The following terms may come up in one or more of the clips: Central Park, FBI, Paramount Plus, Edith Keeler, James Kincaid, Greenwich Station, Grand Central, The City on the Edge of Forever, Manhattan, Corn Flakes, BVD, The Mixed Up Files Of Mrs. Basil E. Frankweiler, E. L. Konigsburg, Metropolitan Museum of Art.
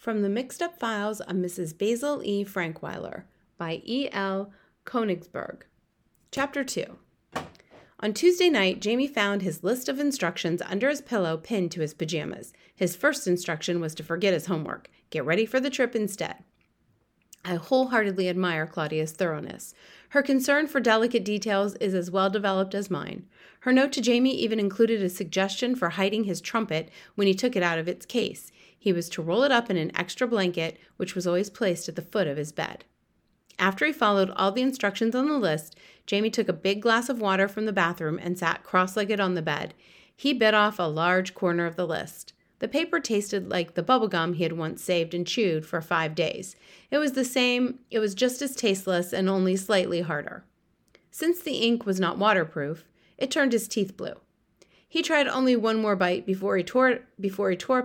From The Mixed Up Files of Mrs. Basil E. Frankweiler by E. L. Konigsburg. Chapter 2. On Tuesday night, Jamie found his list of instructions under his pillow pinned to his pajamas. His first instruction was to forget his homework. Get ready for the trip instead. I wholeheartedly admire Claudia's thoroughness. Her concern for delicate details is as well developed as mine. Her note to Jamie even included a suggestion for hiding his trumpet when he took it out of its case. He was to roll it up in an extra blanket, which was always placed at the foot of his bed. After he followed all the instructions on the list, Jamie took a big glass of water from the bathroom and sat cross-legged on the bed. He bit off a large corner of the list. The paper tasted like the bubblegum he had once saved and chewed for 5 days. It was the same, it was just as tasteless and only slightly harder. Since the ink was not waterproof, it turned his teeth blue. He tried only one more bite before he tore up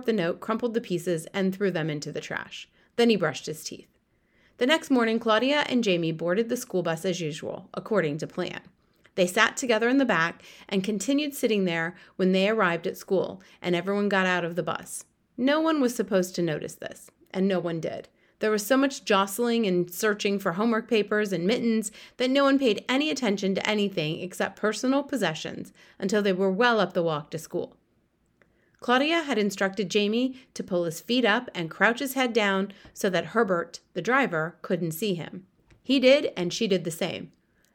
the note, crumpled the pieces, and threw them into the trash. Then he brushed his teeth. The next morning, Claudia and Jamie boarded the school bus as usual, according to plan. They sat together in the back and continued sitting there when they arrived at school, and everyone got out of the bus. No one was supposed to notice this, and no one did. There was so much jostling and searching for homework papers and mittens that no one paid any attention to anything except personal possessions until they were well up the walk to school. Claudia had instructed Jamie to pull his feet up and crouch his head down so that Herbert, the driver, couldn't see him. He did, and she did the same.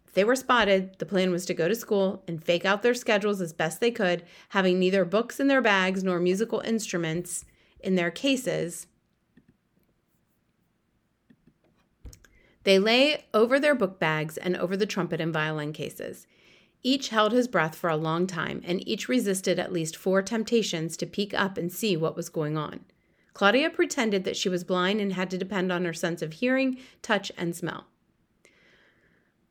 If they were spotted, the plan was to go to school and fake out their schedules as best they could, having neither books in their bags nor musical instruments in their cases. They lay over their book bags and over the trumpet and violin cases. Each held his breath for a long time, and each resisted at least 4 temptations to peek up and see what was going on. Claudia pretended that she was blind and had to depend on her sense of hearing, touch, and smell.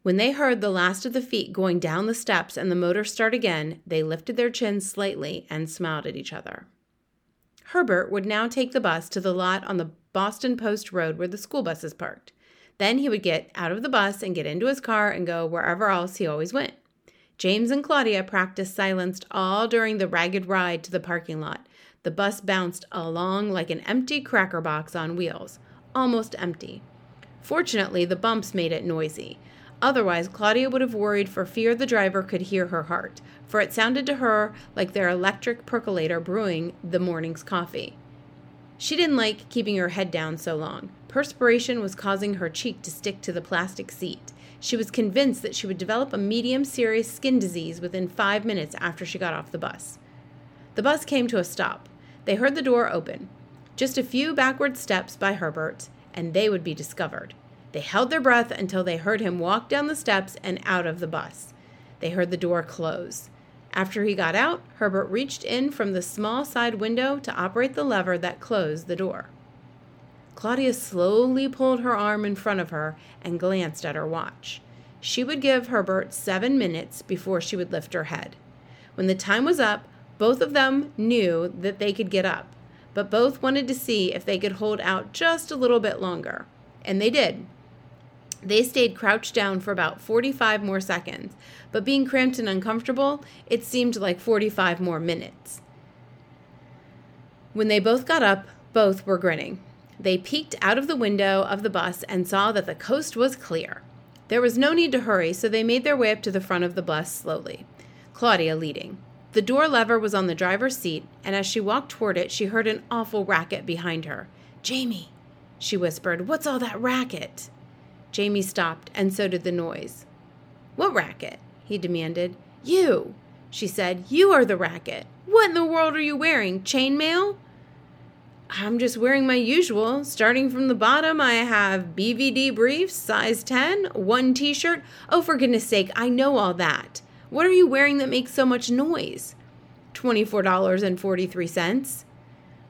When they heard the last of the feet going down the steps and the motor start again, they lifted their chins slightly and smiled at each other. Herbert would now take the bus to the lot on the Boston Post Road where the school bus is parked. Then he would get out of the bus and get into his car and go wherever else he always went. James and Claudia practiced silence all during the ragged ride to the parking lot. The bus bounced along like an empty cracker box on wheels, almost empty. Fortunately, the bumps made it noisy. Otherwise, Claudia would have worried for fear the driver could hear her heart, for it sounded to her like their electric percolator brewing the morning's coffee. She didn't like keeping her head down so long. Perspiration was causing her cheek to stick to the plastic seat. She was convinced that she would develop a medium-serious skin disease within 5 minutes after she got off the bus. The bus came to a stop. They heard the door open. Just a few backward steps by Herbert, and they would be discovered. They held their breath until they heard him walk down the steps and out of the bus. They heard the door close. After he got out, Herbert reached in from the small side window to operate the lever that closed the door. Claudia slowly pulled her arm in front of her and glanced at her watch. She would give Herbert 7 minutes before she would lift her head. When the time was up, both of them knew that they could get up, but both wanted to see if they could hold out just a little bit longer. And they did. They stayed crouched down for about 45 more seconds, but being cramped and uncomfortable, it seemed like 45 more minutes. When they both got up, both were grinning. They peeked out of the window of the bus and saw that the coast was clear. There was no need to hurry, so they made their way up to the front of the bus slowly, Claudia leading. The door lever was on the driver's seat, and as she walked toward it, she heard an awful racket behind her. "Jamie," she whispered, "what's all that racket?" Jamie stopped, and so did the noise. "What racket?" he demanded. "You," she said. "You are the racket. What in the world are you wearing? Chainmail?" "I'm just wearing my usual. Starting from the bottom, I have BVD briefs, size 10, one t-shirt. Oh, for goodness sake, I know all that. What are you wearing that makes so much noise?" $24.43.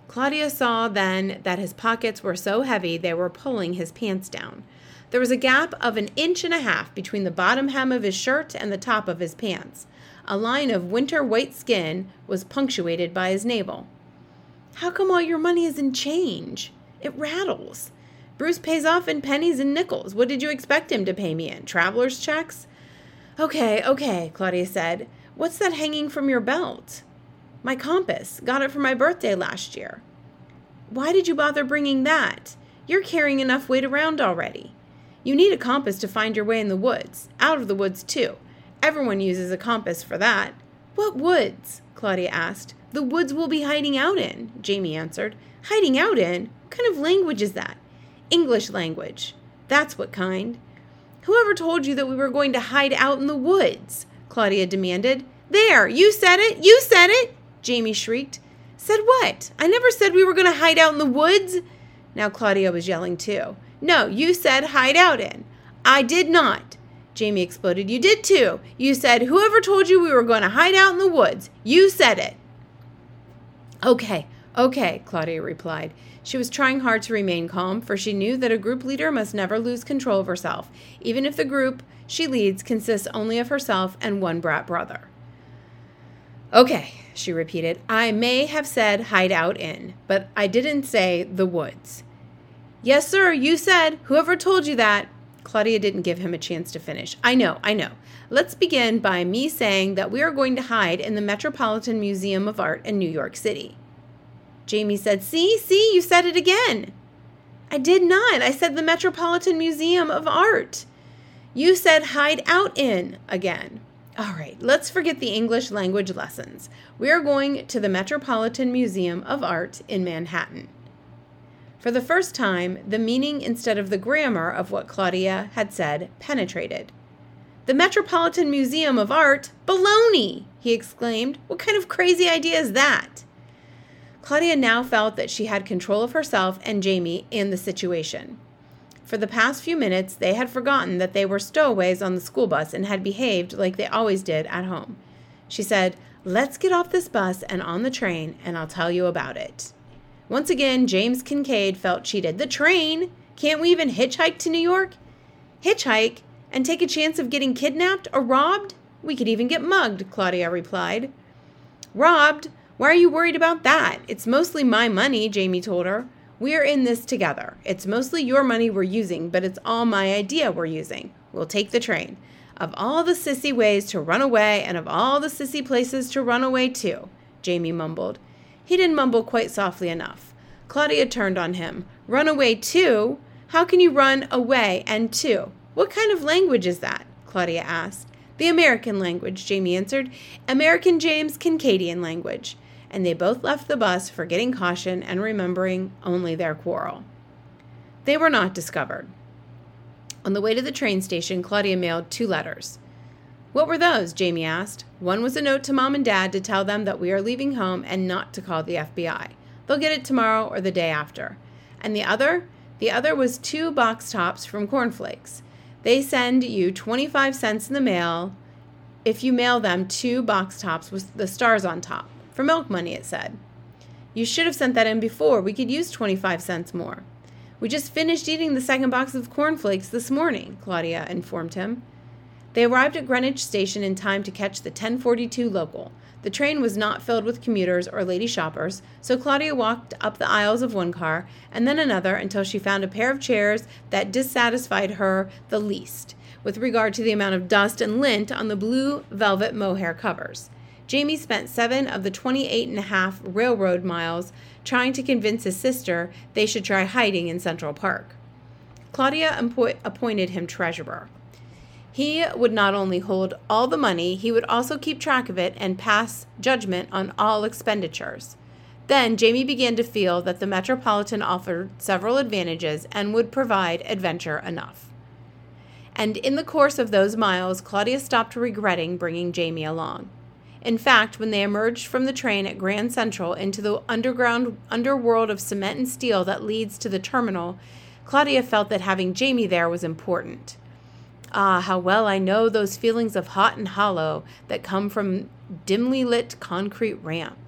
Claudia saw then that his pockets were so heavy they were pulling his pants down. There was a gap of an inch and a half between the bottom hem of his shirt and the top of his pants. A line of winter white skin was punctuated by his navel. "How come all your money is in change? It rattles. Bruce pays off in pennies and nickels. What did you expect him to pay me in? Traveler's checks?" Okay, Claudia said. "What's that hanging from your belt?" "My compass. Got it for my birthday last year." Why did you bother bringing that? You're carrying enough weight around already. You need a compass to find your way in the woods, out of the woods too. Everyone uses a compass for that. What woods? Claudia asked. The woods we'll be hiding out in, Jamie answered. Hiding out in? What kind of language is that? English language. That's what kind. Whoever told you that we were going to hide out in the woods? Claudia demanded. There, you said it, you said it, Jamie shrieked. Said what? I never said we were going to hide out in the woods. Now Claudia was yelling too. No, you said hide out in. I did not, Jamie exploded. You did too. You said whoever told you we were going to hide out in the woods. You said it. Okay, Claudia replied. She was trying hard to remain calm, for she knew that a group leader must never lose control of herself, even if the group she leads consists only of herself and one brat brother. Okay, she repeated. I may have said hide out in, but I didn't say the woods. Yes, sir, you said. Whoever told you that? Claudia didn't give him a chance to finish. I know. Let's begin by me saying that we are going to hide in the Metropolitan Museum of Art in New York City. Jamie said, See, you said it again. I did not. I said the Metropolitan Museum of Art. You said hide out in again. All right, let's forget the English language lessons. We are going to the Metropolitan Museum of Art in Manhattan. For the first time, the meaning instead of the grammar of what Claudia had said penetrated. The Metropolitan Museum of Art? Baloney! He exclaimed. What kind of crazy idea is that? Claudia now felt that she had control of herself and Jamie and the situation. For the past few minutes, they had forgotten that they were stowaways on the school bus and had behaved like they always did at home. She said, Let's get off this bus and on the train, and I'll tell you about it. Once again, James Kincaid felt cheated. The train? Can't we even hitchhike to New York? Hitchhike? And take a chance of getting kidnapped or robbed? We could even get mugged, Claudia replied. Robbed? Why are you worried about that? It's mostly my money, Jamie told her. We're in this together. It's mostly your money we're using, but it's all my idea we're using. We'll take the train. Of all the sissy ways to run away and of all the sissy places to run away to, Jamie mumbled. He didn't mumble quite softly enough. Claudia turned on him. Run away to? How can you run away and to? What kind of language is that? Claudia asked. The American language, Jamie answered. American James Kincaidian language. And they both left the bus, forgetting caution and remembering only their quarrel. They were not discovered. On the way to the train station, Claudia mailed 2 letters. What were those? Jamie asked. One was a note to Mom and Dad to tell them that we are leaving home and not to call the FBI. They'll get it tomorrow or the day after. And the other was 2 box tops from Corn Flakes. They send you 25 cents in the mail if you mail them 2 box tops with the stars on top. For milk money, it said. You should have sent that in before. We could use 25 cents more. We just finished eating the 2nd box of cornflakes this morning, Claudia informed him. They arrived at Greenwich Station in time to catch the 10:42 local. The train was not filled with commuters or lady shoppers, so Claudia walked up the aisles of one car and then another until she found a pair of chairs that dissatisfied her the least with regard to the amount of dust and lint on the blue velvet mohair covers. Jamie spent 7 of the 28.5 railroad miles trying to convince his sister they should try hiding in Central Park. Claudia appointed him treasurer. He would not only hold all the money, he would also keep track of it and pass judgment on all expenditures. Then Jamie began to feel that the Metropolitan offered several advantages and would provide adventure enough. And in the course of those miles, Claudia stopped regretting bringing Jamie along. In fact, when they emerged from the train at Grand Central into the underground underworld of cement and steel that leads to the terminal, Claudia felt that having Jamie there was important. Ah, how well I know those feelings of hot and hollow that come from dimly lit concrete ramp.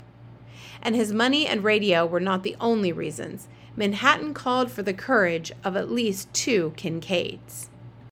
And his money and radio were not the only reasons. Manhattan called for the courage of at least 2 Kincaids.